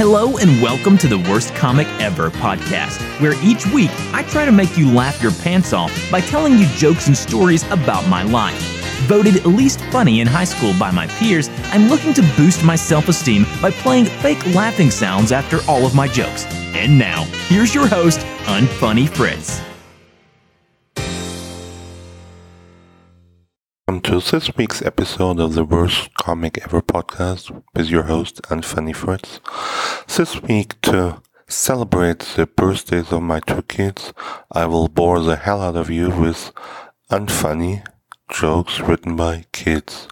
Hello and welcome to the Worst Comic Ever podcast, where each week I try to make you laugh your pants off by telling you jokes and stories about my life. Voted least funny in high school by my peers, I'm looking to boost my self-esteem by playing fake laughing sounds after all of my jokes. And now, here's your host, Unfunny Fritz. Welcome to this week's episode of the Worst Comic Ever podcast with your host, Unfunny Fritz. This week, to celebrate the birthdays of my two kids, I will bore the hell out of you with unfunny jokes written by kids.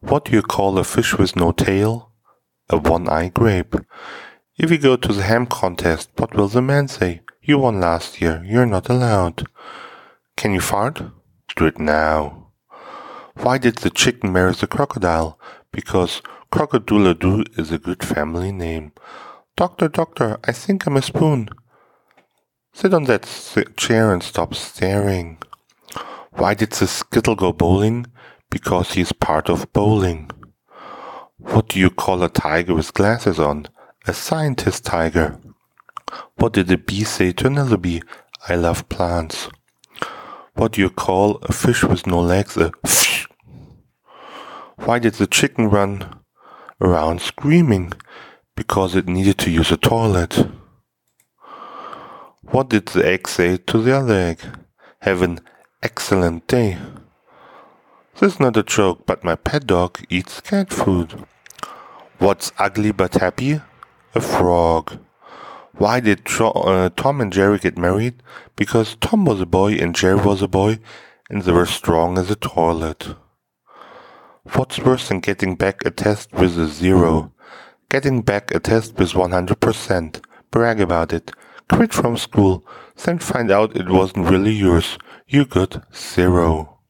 What do you call a fish with no tail? A one-eyed grape. If you go to the ham contest, what will the man say? You won last year. You're not allowed. Can you fart? Do it now. Why did the chicken marry the crocodile? Because Crocodile-a-doo is a good family name. Doctor, doctor, I think I'm a spoon. Sit on that chair and stop staring. Why did the skittle go bowling? Because he's part of bowling. What do you call a tiger with glasses on? A scientist tiger. What did a bee say to another bee? I love plants. What do you call a fish with no legs? A fish. Why did the chicken run around screaming? Because it needed to use a toilet. What did the egg say to the other egg? Have an excellent day. This is not a joke, but my pet dog eats cat food. What's ugly but happy? A frog. Why did Tom and Jerry get married? Because Tom was a boy and Jerry was a boy, and they were strong as a toilet. What's worse than getting back a test with a 0? Getting back a test with 100%. Brag about it. Quit from school. Then find out it wasn't really yours. You got 0.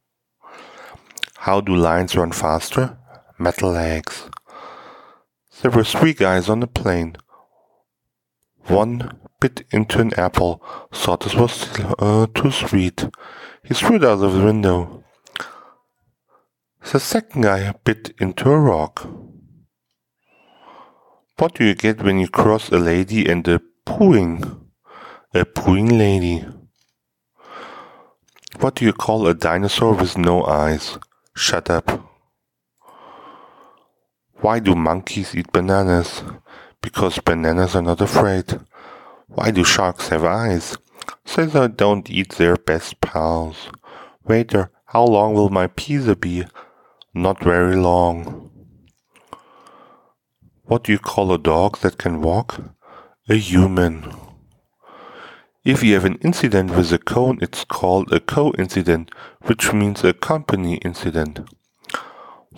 How do lions run faster? Metal legs. There were 3 guys on the plane. One bit into an apple. Thought this was too sweet. He threw it out of the window. The second guy bit into a rock. What do you get when you cross a lady and a pooing? A pooing lady. What do you call a dinosaur with no eyes? Shut up. Why do monkeys eat bananas? Because bananas are not afraid. Why do sharks have eyes? So they don't eat their best pals. Waiter, how long will my pizza be? Not very long. What do you call a dog that can walk? A human. If you have an incident with a cone, it's called a co-incident, which means a company incident.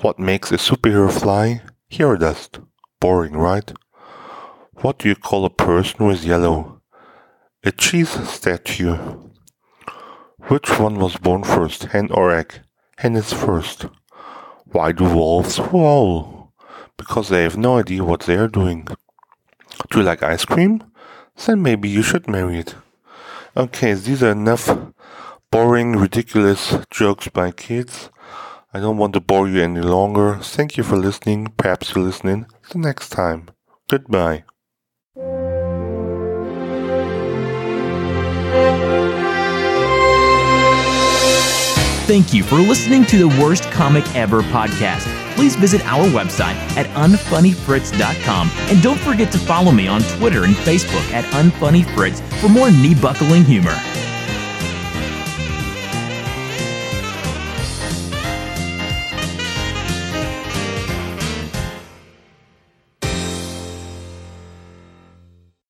What makes a superhero fly? Hair dust. Boring, right? What do you call a person with yellow? A cheese statue. Which one was born first, hen or egg? Hen is first. Why do wolves howl? Because they have no idea what they are doing. Do you like ice cream? Then maybe you should marry it. Okay, these are enough boring, ridiculous jokes by kids. I don't want to bore you any longer. Thank you for listening. Perhaps you'll listen in the next time. Goodbye. Thank you for listening to the Worst Comic Ever podcast. Please visit our website at unfunnyfritz.com. And don't forget to follow me on Twitter and Facebook at unfunnyfritz for more knee-buckling humor.